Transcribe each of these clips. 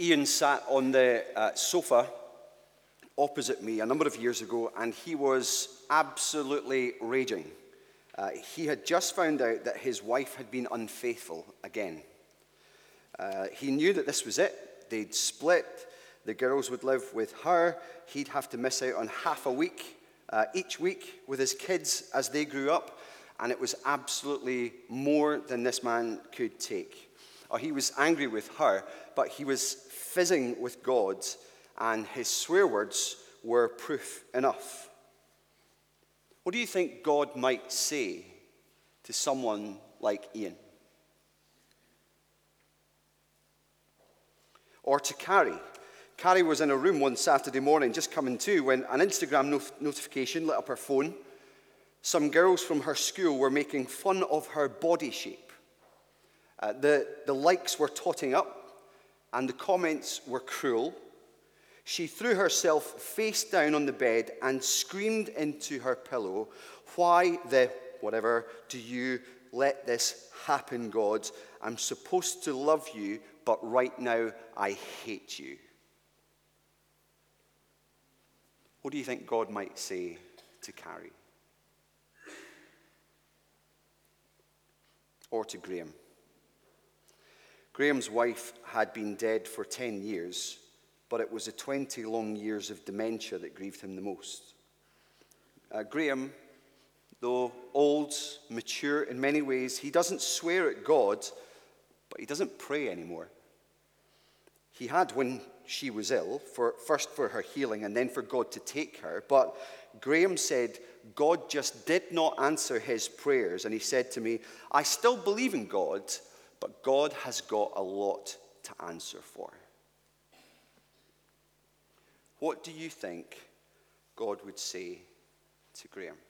Ian sat on the sofa opposite me a number of years ago, and he was absolutely raging. He had just found out that his wife had been unfaithful again. He knew that this was it. They'd split. The girls would live with her. He'd have to miss out on half a week each week with his kids as they grew up, and it was absolutely more than this man could take. He was angry with her, but he was fizzing with God, and his swear words were proof enough. What do you think God might say to someone like Ian? Or to Carrie? Carrie was in a room one Saturday morning, just coming to, when an Instagram notification lit up her phone. Some girls from her school were making fun of her body shape. The likes were totting up, and the comments were cruel. She threw herself face down on the bed and screamed into her pillow, "Why the whatever do you let this happen, God? I'm supposed to love you, but right now I hate you." What do you think God might say to Carrie? Or to Graham? Graham's wife had been dead for 10 years, but it was the 20 long years of dementia that grieved him the most. Graham, though old, mature in many ways, he doesn't swear at God, but he doesn't pray anymore. He had when she was ill, first for her healing and then for God to take her. But Graham said God just did not answer his prayers. And he said to me, "I still believe in God, but God has got a lot to answer for." What do you think God would say to Graham?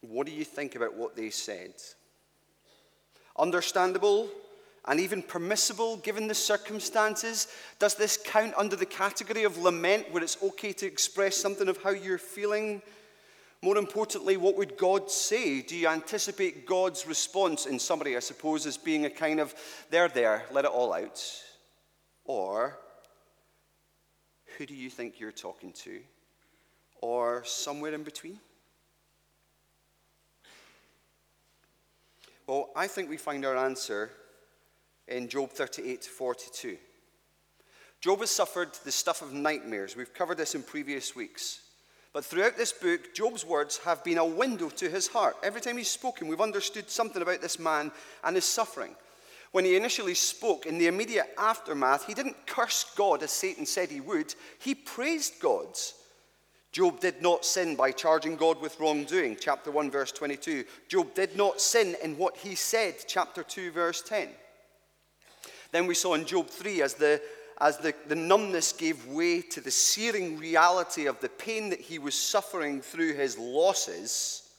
What do you think about what they said? Understandable and even permissible given the circumstances? Does this count under the category of lament, where it's okay to express something of how you're feeling? More importantly, what would God say? Do you anticipate God's response in somebody, I suppose, as being a kind of, there, let it all out? Or, who do you think you're talking to? Or somewhere in between? Well, I think we find our answer in Job 38-42. Job has suffered the stuff of nightmares. We've covered this in previous weeks. But throughout this book, Job's words have been a window to his heart. Every time he's spoken, we've understood something about this man and his suffering. When he initially spoke, in the immediate aftermath, he didn't curse God as Satan said he would. He praised God. Job did not sin by charging God with wrongdoing, chapter 1, verse 22. Job did not sin in what he said, chapter 2, verse 10. Then we saw in Job 3, as the numbness gave way to the searing reality of the pain that he was suffering through his losses,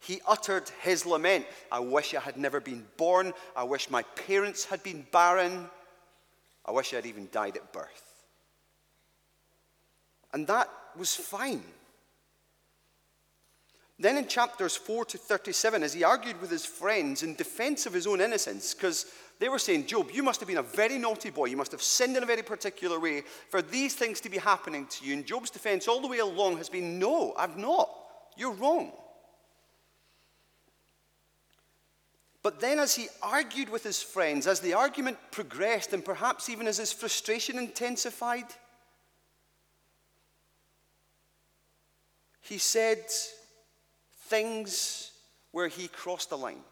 he uttered his lament. "I wish I had never been born. I wish my parents had been barren. I wish I had even died at birth." And that was fine. Then in chapters 4-37, as he argued with his friends in defense of his own innocence, because they were saying, "Job, you must have been a very naughty boy. You must have sinned in a very particular way for these things to be happening to you." And Job's defense all the way along has been, "No, I've not. You're wrong." But then as he argued with his friends, as the argument progressed, and perhaps even as his frustration intensified, he said things where he crossed the line.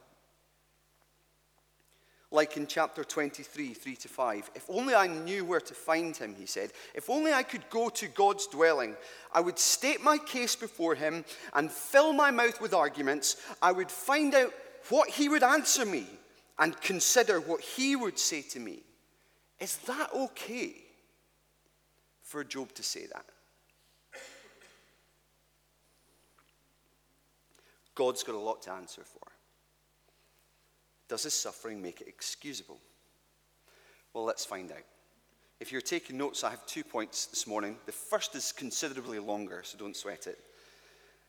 Like in chapter 23, 3-5, "If only I knew where to find him," he said. "If only I could go to God's dwelling. I would state my case before him and fill my mouth with arguments. I would find out what he would answer me and consider what he would say to me." Is that okay for Job to say that? God's got a lot to answer for. Does his suffering make it excusable? Well, let's find out. If you're taking notes, I have 2 points this morning. The first is considerably longer, so don't sweat it.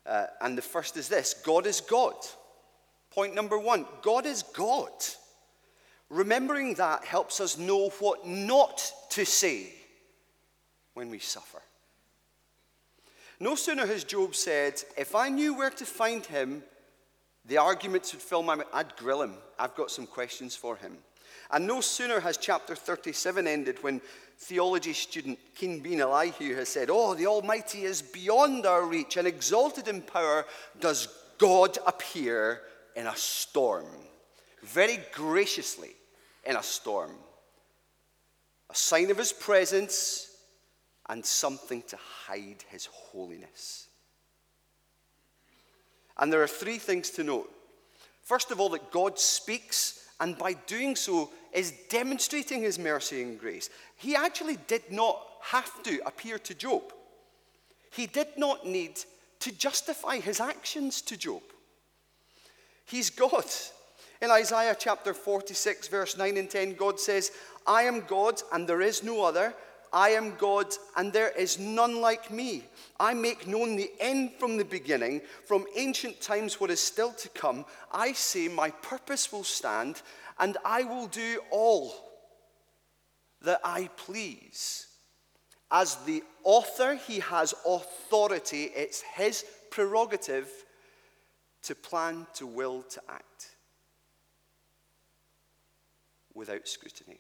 And the first is this: God is God. Point number 1, God is God. remembering that helps us know what not to say when we suffer. No sooner has Job said, if I knew where to find him, the arguments would fill my mouth. I'd grill him. I've got some questions for him. And no sooner has chapter 37 ended when theology student Keen-Bean Elihu has said, oh, the Almighty is beyond our reach, and exalted in power does God appear in a storm. Very graciously in a storm. A sign of his presence and something to hide his holiness. And there are three things to note. First of all, that God speaks, and by doing so is demonstrating his mercy and grace. He actually did not have to appear to Job. He did not need to justify his actions to Job. He's God. In Isaiah chapter 46, verse 9 and 10, God says, I am God and there is no other. I am God and there is none like me. I make known the end from the beginning, from ancient times what is still to come. I say my purpose will stand and I will do all that I please. As the author, he has authority. It's his prerogative to plan, to will, to act. Without scrutiny.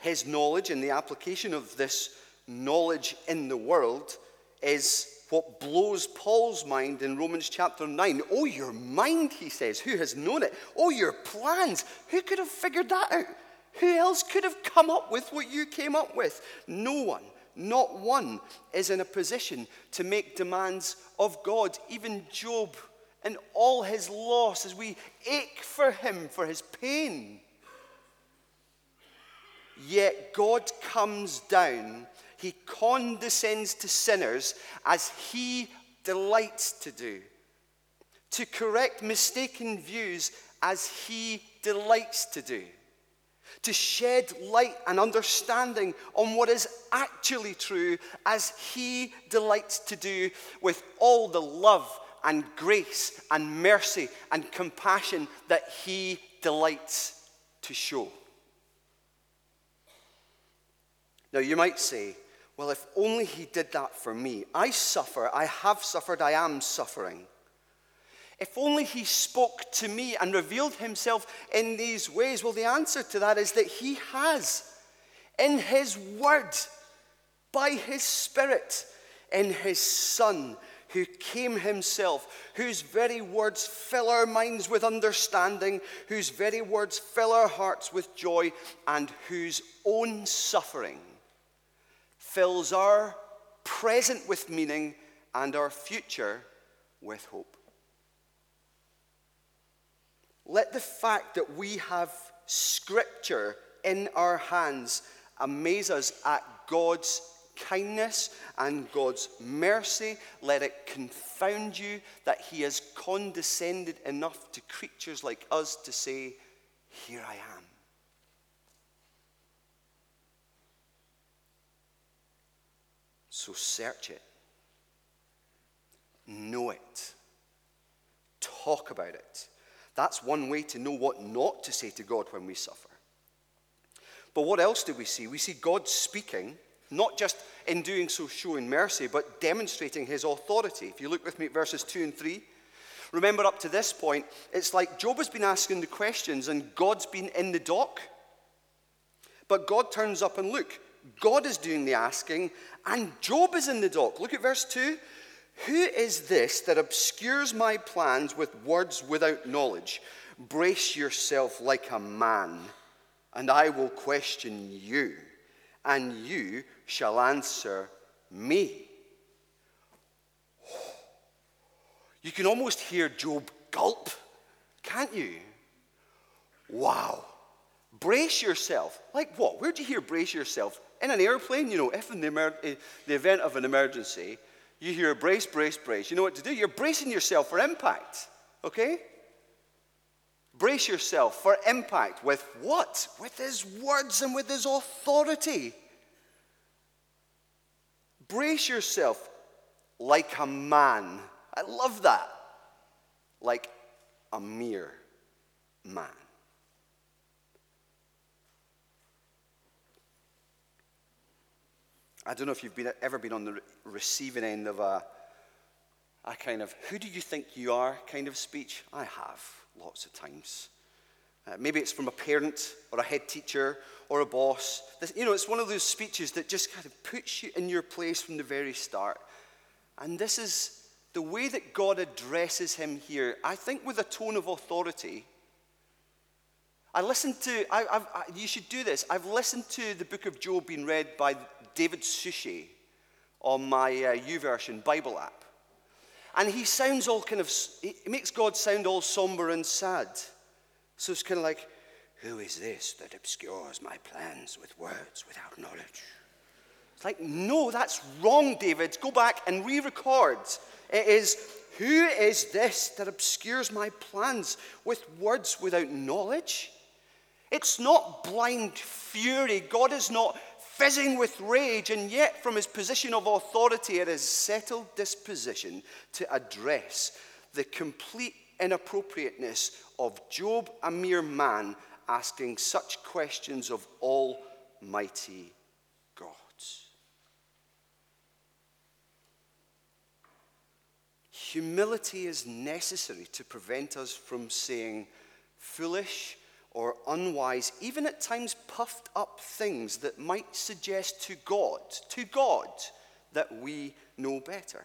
His knowledge and the application of this knowledge in the world is what blows Paul's mind in Romans chapter 9. Oh, your mind, he says, who has known it? Oh, your plans, who could have figured that out? Who else could have come up with what you came up with? No one, not one, is in a position to make demands of God. Even Job and all his loss, as we ache for him, for his pain. Yet God comes down, he condescends to sinners as he delights to do, to correct mistaken views as he delights to do, to shed light and understanding on what is actually true as he delights to do, with all the love and grace and mercy and compassion that he delights to show. Now, you might say, well, if only he did that for me. I suffer, I have suffered, I am suffering. If only he spoke to me and revealed himself in these ways. Well, the answer to that is that he has, in his word, by his spirit, in his son, who came himself, whose very words fill our minds with understanding, whose very words fill our hearts with joy, and whose own suffering fills our present with meaning and our future with hope. Let the fact that we have Scripture in our hands amaze us at God's kindness and God's mercy. Let it confound you that he has condescended enough to creatures like us to say, here I am. So search it. Know it. Talk about it. That's one way to know what not to say to God when we suffer. But what else do we see? We see God speaking, not just in doing so showing mercy, but demonstrating his authority. If you look with me at verses 2 and 3, remember up to this point, it's like Job has been asking the questions and God's been in the dock. But God turns up and look, God is doing the asking and Job is in the dock. Look at verse 2. Who is this that obscures my plans with words without knowledge? Brace yourself like a man, and I will question you, and you shall answer me. You can almost hear Job gulp, can't you? Wow. Brace yourself. Like what? Where do you hear brace yourself? In an airplane, you know, if in the event of an emergency, you hear brace, brace, brace. You know what to do. You're bracing yourself for impact, okay? Brace yourself for impact. With what? With his words and with his authority. Brace yourself like a man. I love that. Like a mere man. I don't know if you've ever been on the receiving end of a kind of, who do you think you are kind of speech? I have, lots of times. Maybe it's from a parent or a head teacher or a boss. You know, it's one of those speeches that just kind of puts you in your place from the very start. And this is the way that God addresses him here, I think with a tone of authority. You should do this. I've listened to the book of Job being read by David Suchet on my YouVersion Bible app. And he sounds all kind of, it makes God sound all somber and sad. So it's kind of like, who is this that obscures my plans with words without knowledge? It's like, no, that's wrong, David. Go back and re-record. It is, who is this that obscures my plans with words without knowledge? It's not blind fury. God is not fizzing with rage, and yet from his position of authority, it is settled disposition to address the complete inappropriateness of Job, a mere man, asking such questions of Almighty God. Humility is necessary to prevent us from saying foolish or unwise, even at times puffed up things that might suggest to God, that we know better.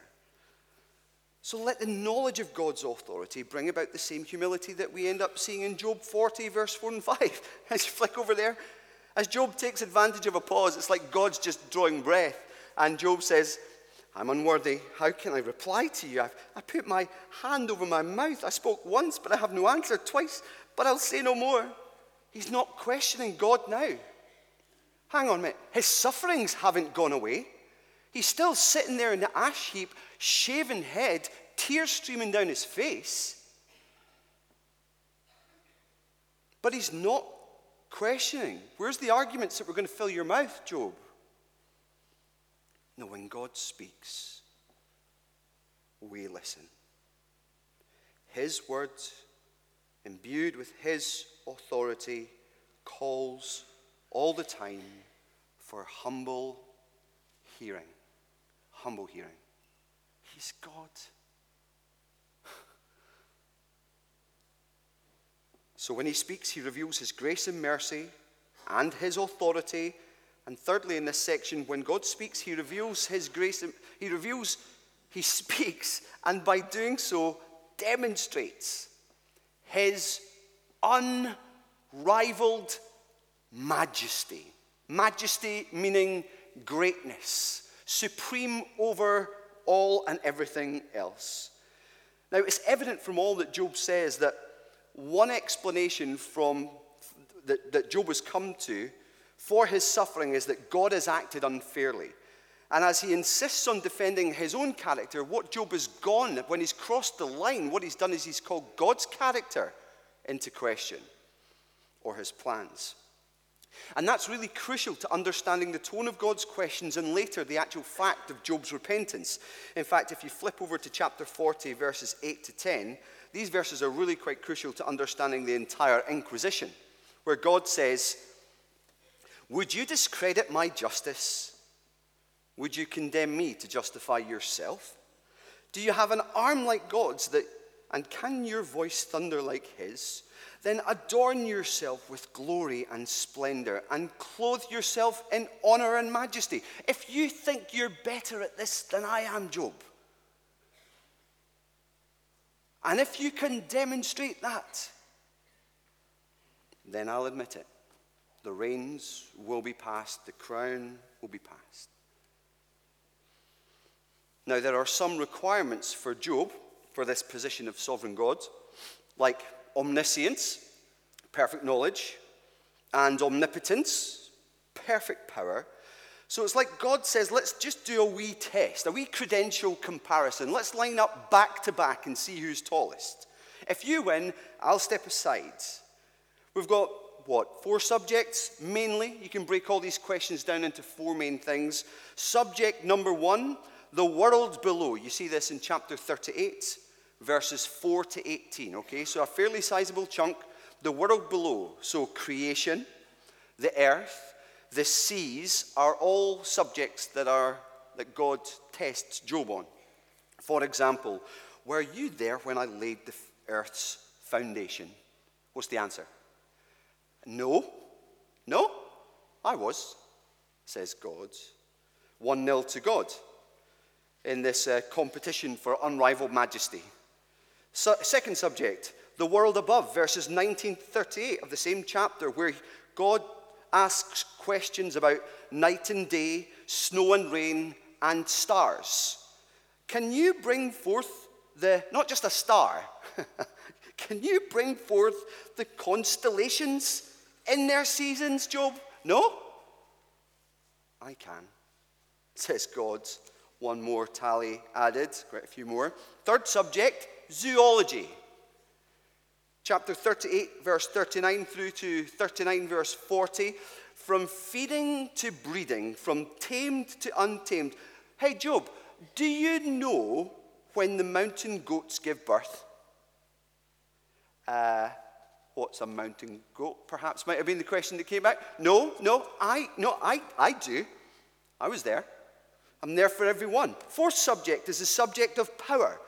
So let the knowledge of God's authority bring about the same humility that we end up seeing in Job 40, verse 4 and 5. As you flick over there, as Job takes advantage of a pause, it's like God's just drawing breath. And Job says, I'm unworthy. How can I reply to you? I put my hand over my mouth. I spoke once, but I have no answer. Twice, but I'll say no more. He's not questioning God now. Hang on a minute. His sufferings haven't gone away. He's still sitting there in the ash heap, shaven head, tears streaming down his face. But he's not questioning. Where's the arguments that we're going to fill your mouth, Job? No, when God speaks, we listen. His word, imbued with his authority, calls all the time for humble hearing. Humble hearing. He's God. So when he speaks, he reveals his grace and mercy and his authority. And thirdly, in this section, when God speaks, he reveals his grace. He speaks, and by doing so, demonstrates his unrivaled majesty. Majesty meaning greatness, supreme over all and everything else. Now, it's evident from all that Job says that one explanation that Job has come to for his suffering is that God has acted unfairly. And as he insists on defending his own character, what Job has gone, when he's crossed the line, what he's done is he's called God's character into question, or his plans. And that's really crucial to understanding the tone of God's questions and later the actual fact of Job's repentance. In fact, if you flip over to chapter 40, verses 8 to 10, these verses are really quite crucial to understanding the entire Inquisition, where God says, would you discredit my justice? Would you condemn me to justify yourself? Do you have an arm like God's, and can your voice thunder like his? Then adorn yourself with glory and splendor, and clothe yourself in honor and majesty. If you think you're better at this than I am, Job, and if you can demonstrate that, then I'll admit it. The reins will be passed, the crown will be passed. Now, there are some requirements for Job, for this position of sovereign God, like omniscience, perfect knowledge, and omnipotence, perfect power. So it's like God says, let's just do a wee test, a wee credential comparison. Let's line up back to back and see who's tallest. If you win, I'll step aside. We've got four subjects, mainly. You can break all these questions down into four main things. Subject number one, the world below. You see this in chapter 38, verses 4 to 18, okay? So a fairly sizable chunk, the world below. So creation, the earth, the seas are all subjects that God tests Job on. For example, were you there when I laid the earth's foundation? What's the answer? No, I was, says God. 1-0 to God in this competition for unrivaled majesty. So, second subject, the world above, verses 19 to 38 of the same chapter, where God asks questions about night and day, snow and rain, and stars. Can you bring forth not just a star, can you bring forth the constellations in their seasons, Job? No? I can, says God. One more tally added, quite a few more. Third subject, zoology. Chapter 38, verse 39 through to 39, verse 40. From feeding to breeding, from tamed to untamed. Hey, Job, do you know when the mountain goats give birth? What's a mountain goat? Perhaps might have been the question that came back. No, I do. I was there. I'm there for everyone. Fourth subject is the subject of power.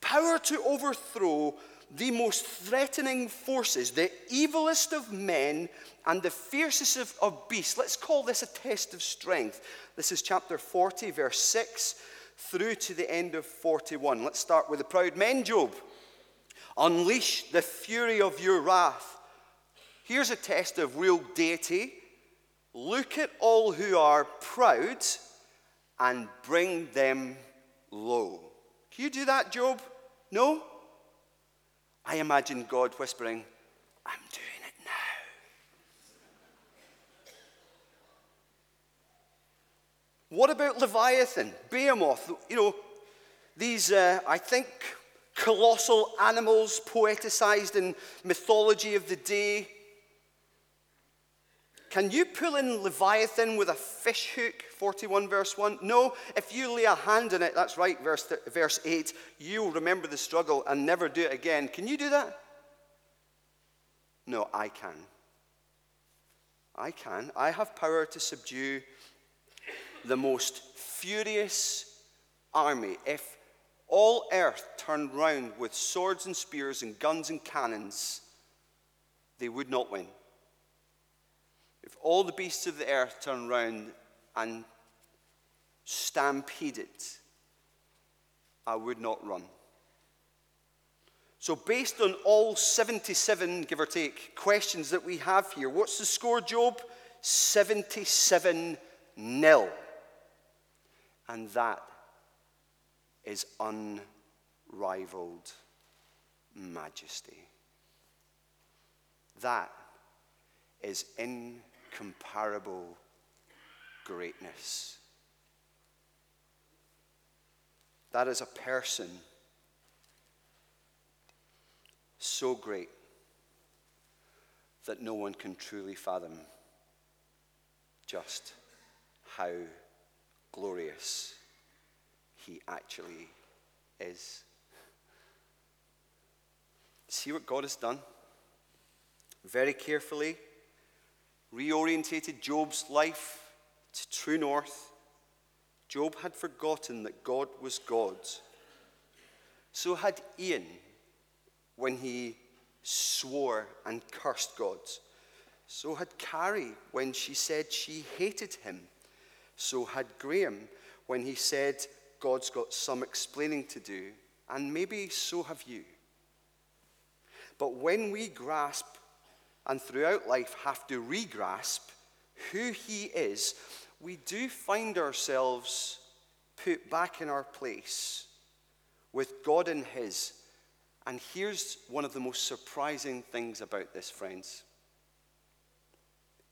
Power to overthrow the most threatening forces, the evilest of men and the fiercest of beasts. Let's call this a test of strength. This is chapter 40, verse 6 through to the end of 41. Let's start with the proud men, Job. Unleash the fury of your wrath. Here's a test of real deity. Look at all who are proud and bring them low. Can you do that, Job? No? I imagine God whispering, I'm doing it now. What about Leviathan, Behemoth? You know, these, I think, colossal animals poeticized in mythology of the day. Can you pull in Leviathan with a fish hook? 41 verse 1. No, if you lay a hand on it, that's right, verse 8, you'll remember the struggle and never do it again. Can you do that? No, I can. I can. I have power to subdue the most furious army. If all earth turned round with swords and spears and guns and cannons, they would not win. If all the beasts of the earth turned round and stampeded, I would not run. So based on all 77, give or take, questions that we have here, what's the score, Job? 77-0. And that is unrivaled majesty. That is incomparable greatness. That is a person so great that no one can truly fathom just how glorious he actually is. See what God has done? Very carefully reorientated Job's life to true north. Job had forgotten that God was God. So had Ian when he swore and cursed God. So had Carrie when she said she hated him. So had Graham when he said God's got some explaining to do. And maybe so have you. But when we grasp and throughout life have to re-grasp who he is, we do find ourselves put back in our place with God and his. And here's one of the most surprising things about this, friends.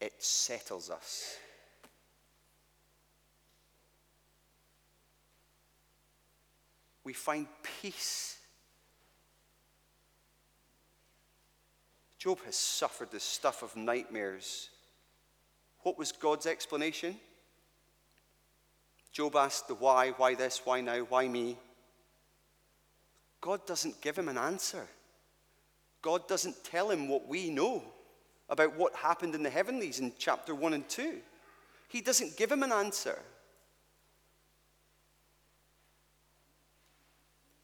It settles us. We find peace. Job has suffered the stuff of nightmares. What was God's explanation? Job asked the why this, why now, why me? God doesn't give him an answer. God doesn't tell him what we know about what happened in the heavenlies in chapter 1 and 2. He doesn't give him an answer.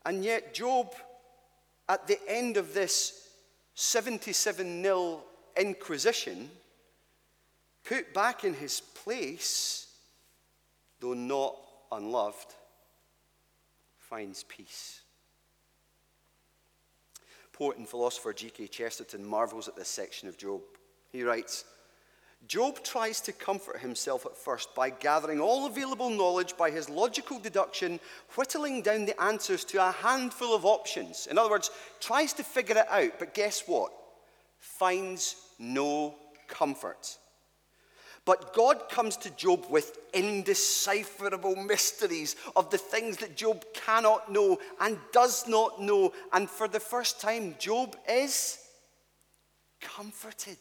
And yet Job, at the end of this 77-0 inquisition, put back in his place, though not unloved, finds peace. Poet and philosopher G.K. Chesterton marvels at this section of Job. He writes, Job tries to comfort himself at first by gathering all available knowledge by his logical deduction, whittling down the answers to a handful of options. In other words, tries to figure it out, but guess what? Finds no comfort. But God comes to Job with indecipherable mysteries of the things that Job cannot know and does not know. And for the first time, Job is comforted.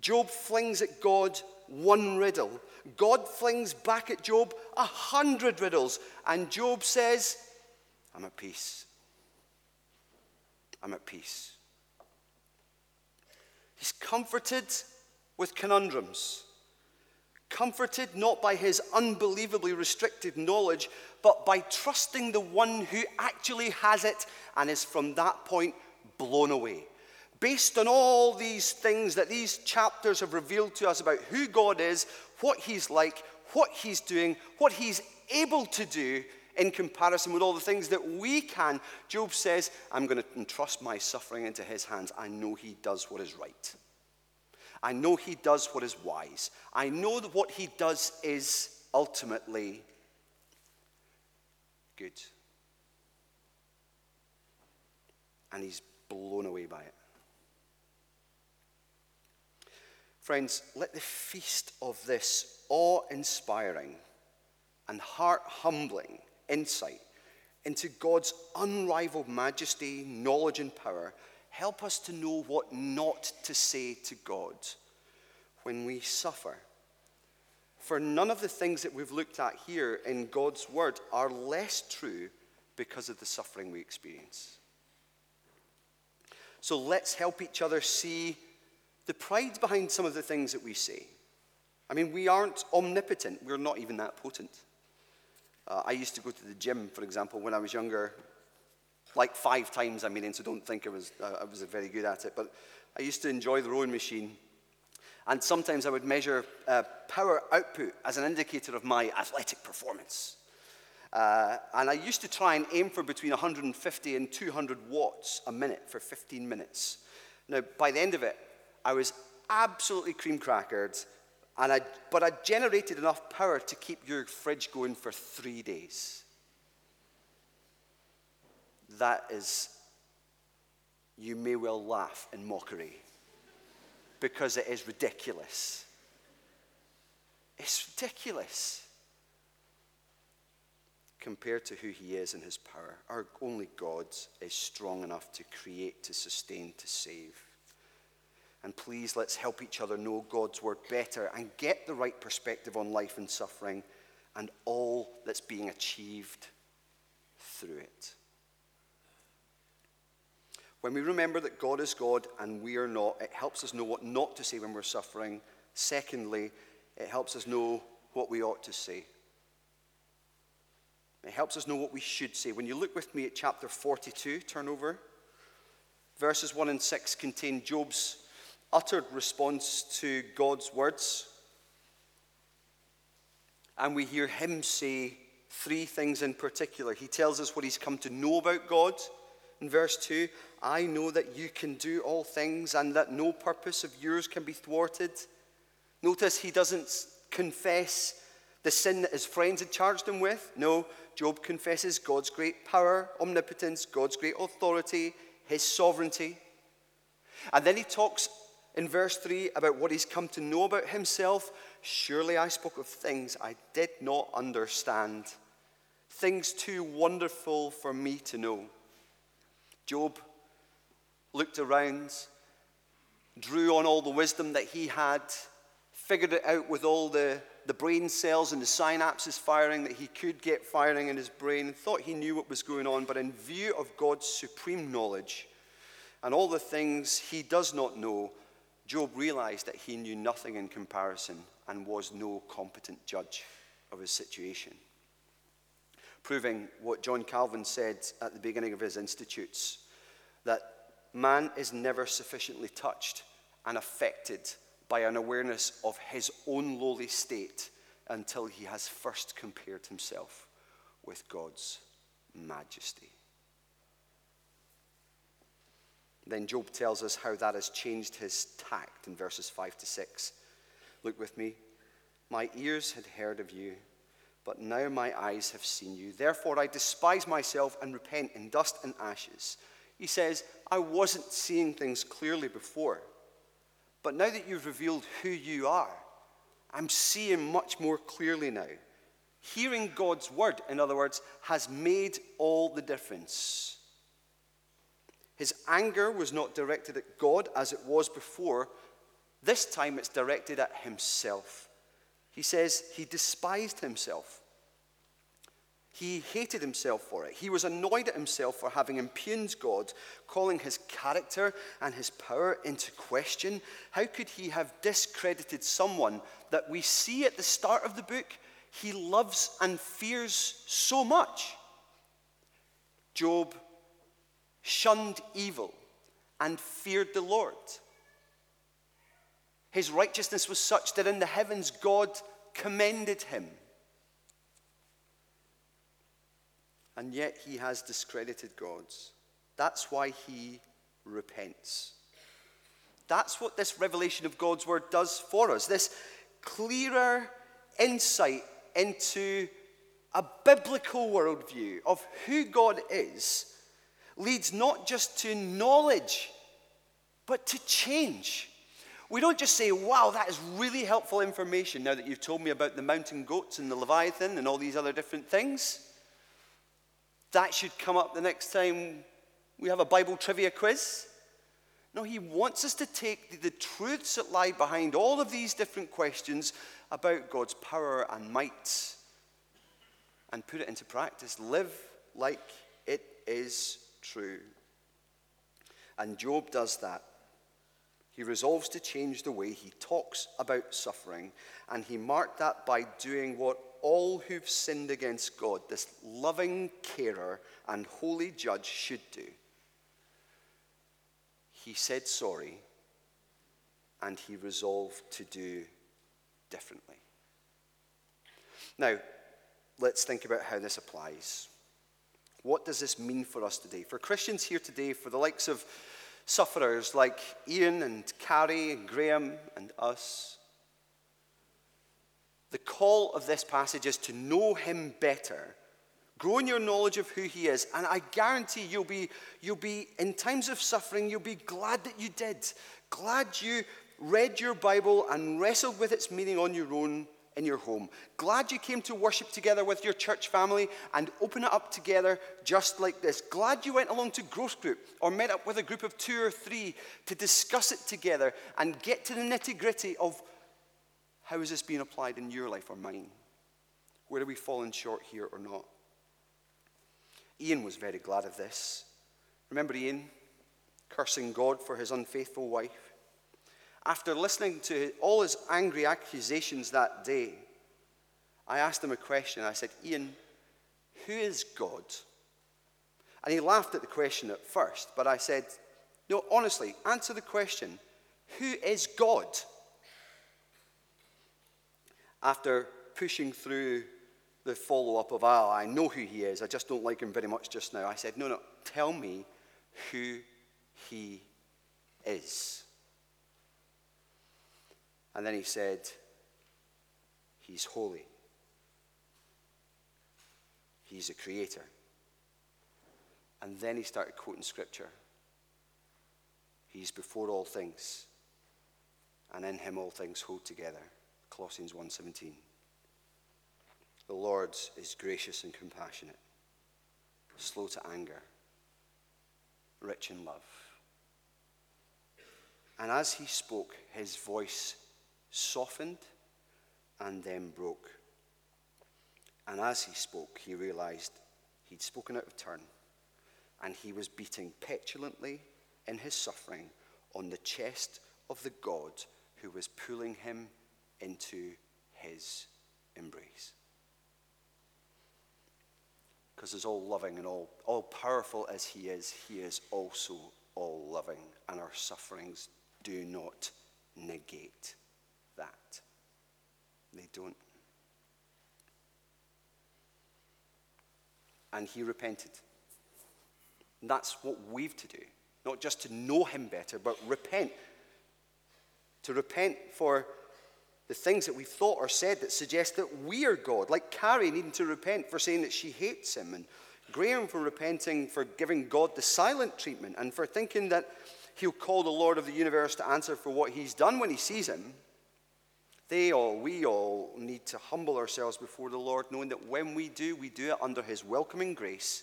Job flings at God one riddle. God flings back at Job 100 riddles. And Job says, I'm at peace. I'm at peace. He's comforted with conundrums. Comforted not by his unbelievably restricted knowledge, but by trusting the one who actually has it and is from that point blown away. Based on all these things that these chapters have revealed to us about who God is, what he's like, what he's doing, what he's able to do in comparison with all the things that we can, Job says, I'm going to entrust my suffering into his hands. I know he does what is right. I know he does what is wise. I know that what he does is ultimately good. And he's blown away by it. Friends, let the feast of this awe-inspiring and heart-humbling insight into God's unrivaled majesty, knowledge, and power help us to know what not to say to God when we suffer. For none of the things that we've looked at here in God's word are less true because of the suffering we experience. So let's help each other see the pride behind some of the things that we say. I mean, we aren't omnipotent. We're not even that potent. I used to go to the gym, for example, when I was younger, like 5 times, I mean, so don't think I was very good at it, but I used to enjoy the rowing machine, and sometimes I would measure power output as an indicator of my athletic performance. And I used to try and aim for between 150 and 200 watts a minute for 15 minutes. Now, by the end of it, I was absolutely cream-crackered, but I generated enough power to keep your fridge going for 3 days. That is, you may well laugh in mockery, because it is ridiculous. It's ridiculous compared to who he is and his power. Our only God is strong enough to create, to sustain, to save. And please, let's help each other know God's word better and get the right perspective on life and suffering and all that's being achieved through it. When we remember that God is God and we are not, it helps us know what not to say when we're suffering. Secondly, it helps us know what we ought to say. It helps us know what we should say. When you look with me at chapter 42, turn over, verses 1 and 6 contain Job's uttered response to God's words. And we hear him say 3 things in particular. He tells us what he's come to know about God. In verse 2, I know that you can do all things and that no purpose of yours can be thwarted. Notice he doesn't confess the sin that his friends had charged him with. No, Job confesses God's great power, omnipotence, God's great authority, his sovereignty. And then he talks in verse 3 about what he's come to know about himself. Surely I spoke of things I did not understand, things too wonderful for me to know. Job looked around, drew on all the wisdom that he had, figured it out with all the brain cells and the synapses firing that he could get firing in his brain, thought he knew what was going on, but in view of God's supreme knowledge and all the things he does not know, Job realized that he knew nothing in comparison and was no competent judge of his situation, proving what John Calvin said at the beginning of his Institutes, that man is never sufficiently touched and affected by an awareness of his own lowly state until he has first compared himself with God's majesty. Then Job tells us how that has changed his tact in verses 5 to 6. Look with me. My ears had heard of you, but now my eyes have seen you. Therefore I despise myself and repent in dust and ashes. He says, I wasn't seeing things clearly before, but now that you've revealed who you are, I'm seeing much more clearly now. Hearing God's word, in other words, has made all the difference. His anger was not directed at God as it was before. This time it's directed at himself. He says he despised himself. He hated himself for it. He was annoyed at himself for having impugned God, calling his character and his power into question. How could he have discredited someone that we see at the start of the book he loves and fears so much? Job shunned evil and feared the Lord. His righteousness was such that in the heavens God commended him. And yet he has discredited God. That's why he repents. That's what this revelation of God's word does for us. This clearer insight into a biblical worldview of who God is leads not just to knowledge, but to change. We don't just say, wow, that is really helpful information now that you've told me about the mountain goats and the Leviathan and all these other different things. That should come up the next time we have a Bible trivia quiz. No, he wants us to take the truths that lie behind all of these different questions about God's power and might and put it into practice. Live like it is true. And Job does that. He resolves to change the way he talks about suffering, and he marked that by doing what all who've sinned against God, this loving carer and holy judge, should do. He said sorry, and he resolved to do differently. Now, let's think about how this applies. What does this mean for us today? For Christians here today, for the likes of sufferers like Ian and Carrie and Graham and us, the call of this passage is to know him better. Grow in your knowledge of who he is, and I guarantee you'll be in times of suffering, you'll be glad that you did. Glad you read your Bible and wrestled with its meaning on your own in your home. Glad you came to worship together with your church family and open it up together just like this. Glad you went along to growth group or met up with a group of 2 or 3 to discuss it together and get to the nitty-gritty of how is this being applied in your life or mine? Where are we falling short here or not? Ian was very glad of this. Remember Ian cursing God for his unfaithful wife? After listening to all his angry accusations that day, I asked him a question. I said, Ian, who is God? And he laughed at the question at first, but I said, no, honestly, answer the question. Who is God? After pushing through the follow-up of, I know who he is, I just don't like him very much just now, I said, no, tell me who he is. And then he said, he's holy. He's a creator. And then he started quoting scripture. He's before all things, and in him all things hold together. Colossians 1:17. The Lord is gracious and compassionate, slow to anger, rich in love. And as he spoke, his voice softened and then broke. And as he spoke, he realized he'd spoken out of turn, and he was beating petulantly in his suffering on the chest of the God who was pulling him into his embrace. Because as all loving and all powerful as he is also all loving, and our sufferings do not negate that. They don't. And he repented. And that's what we've to do. Not just to know him better, but repent. To repent for the things that we've thought or said that suggest that we are God. Like Carrie needing to repent for saying that she hates him. And Graham for repenting for giving God the silent treatment. And for thinking that he'll call the Lord of the universe to answer for what he's done when he sees him. We all need to humble ourselves before the Lord, knowing that when we do it under his welcoming grace,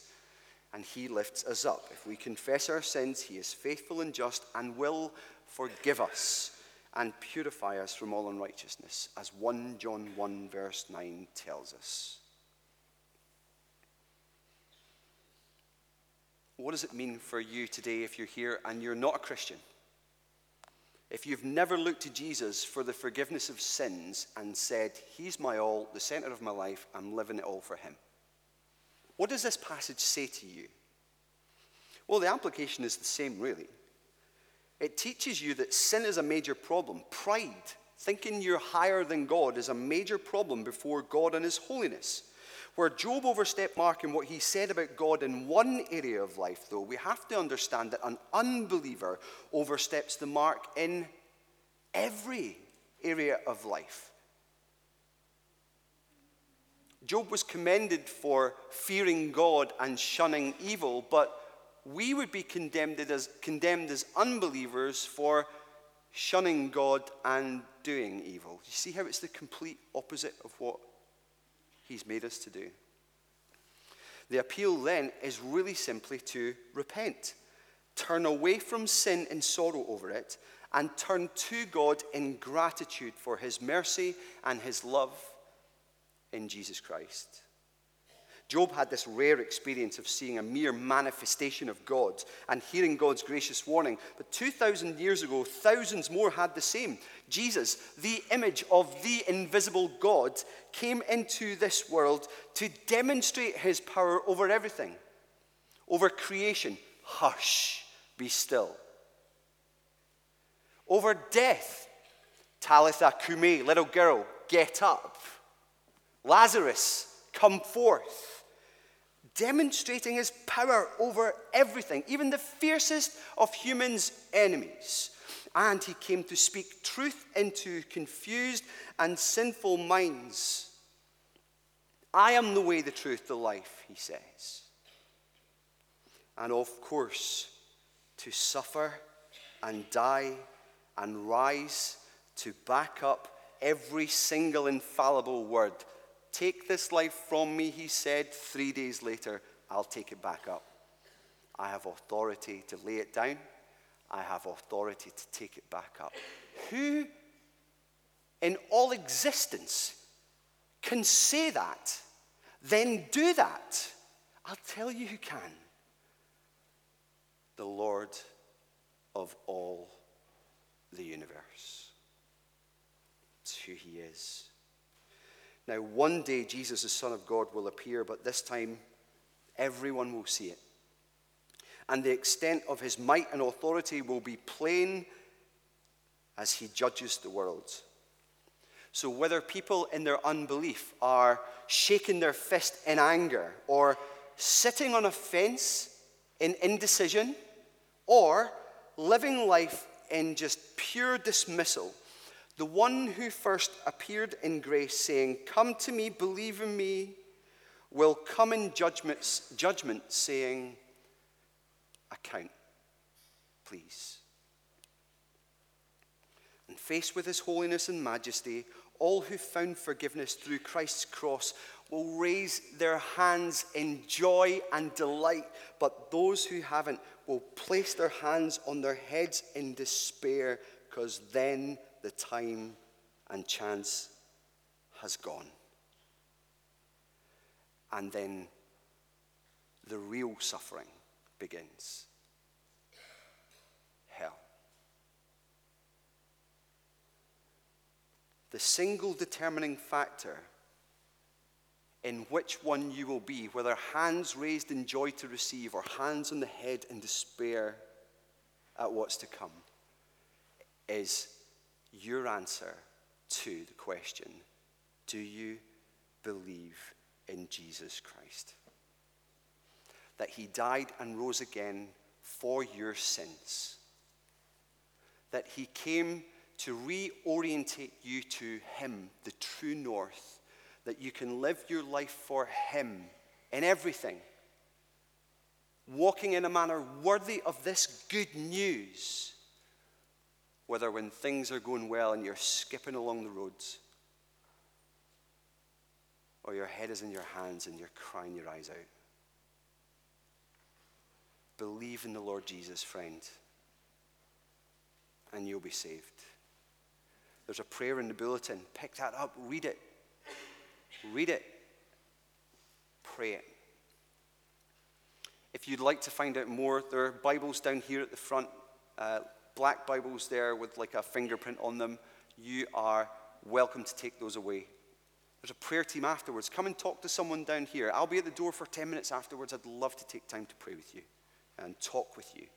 and he lifts us up. If we confess our sins, he is faithful and just and will forgive us and purify us from all unrighteousness, as 1 John 1 verse 9 tells us. What does it mean for you today if you're here and you're not a Christian? If you've never looked to Jesus for the forgiveness of sins and said, he's my all, the center of my life, I'm living it all for him. What does this passage say to you? Well, the application is the same, really. It teaches you that sin is a major problem. Pride, thinking you're higher than God, is a major problem before God and his holiness. Where Job overstepped mark in what he said about God in one area of life, though, we have to understand that an unbeliever oversteps the mark in every area of life. Job was commended for fearing God and shunning evil, but we would be condemned as unbelievers for shunning God and doing evil. You see how it's the complete opposite of what he's made us to do. The appeal then is really simply to repent, turn away from sin and sorrow over it, and turn to God in gratitude for his mercy and his love in Jesus Christ. Job had this rare experience of seeing a mere manifestation of God and hearing God's gracious warning. But 2,000 years ago, thousands more had the same. Jesus, the image of the invisible God, came into this world to demonstrate his power over everything, over creation. Hush, be still. Over death. Talitha Kumi, little girl, get up. Lazarus, come forth. Demonstrating his power over everything, even the fiercest of humans' enemies. And he came to speak truth into confused and sinful minds. I am the way, the truth, the life, he says. And of course, to suffer and die and rise to back up every single infallible word. Take this life from me, he said. 3 days later, I'll take it back up. I have authority to lay it down. I have authority to take it back up. Who in all existence can say that, then do that? I'll tell you who can. The Lord of all the universe. It's who he is. Now, one day, Jesus, the Son of God, will appear, but this time, everyone will see it. And the extent of his might and authority will be plain as he judges the world. So whether people in their unbelief are shaking their fist in anger, or sitting on a fence in indecision, or living life in just pure dismissal, the one who first appeared in grace, saying, come to me, believe in me, will come in judgment, saying, account, please. And faced with his holiness and majesty, all who found forgiveness through Christ's cross will raise their hands in joy and delight, but those who haven't will place their hands on their heads in despair, because then the time and chance has gone. And then the real suffering begins. Hell. the single determining factor in which one you will be, whether hands raised in joy to receive or hands on the head in despair at what's to come, is your answer to the question, do you believe in Jesus Christ? That he died and rose again for your sins. That he came to reorientate you to him, the true north, that you can live your life for him in everything, walking in a manner worthy of this good news, whether when things are going well and you're skipping along the roads, or your head is in your hands and you're crying your eyes out. Believe in the Lord Jesus, friend, and you'll be saved. There's a prayer in the bulletin. Pick that up, read it. Read it. Pray it. If you'd like to find out more, there are Bibles down here at the front, black Bibles there with like a fingerprint on them. You are welcome to take those away. There's a prayer team afterwards. Come and talk to someone down here. I'll be at the door for 10 minutes afterwards. I'd love to take time to pray with you and talk with you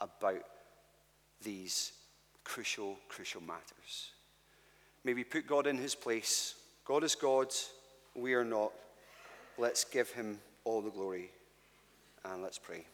about these crucial, crucial matters. May we put God in his place. God is God, we are not. Let's give him all the glory, and let's pray.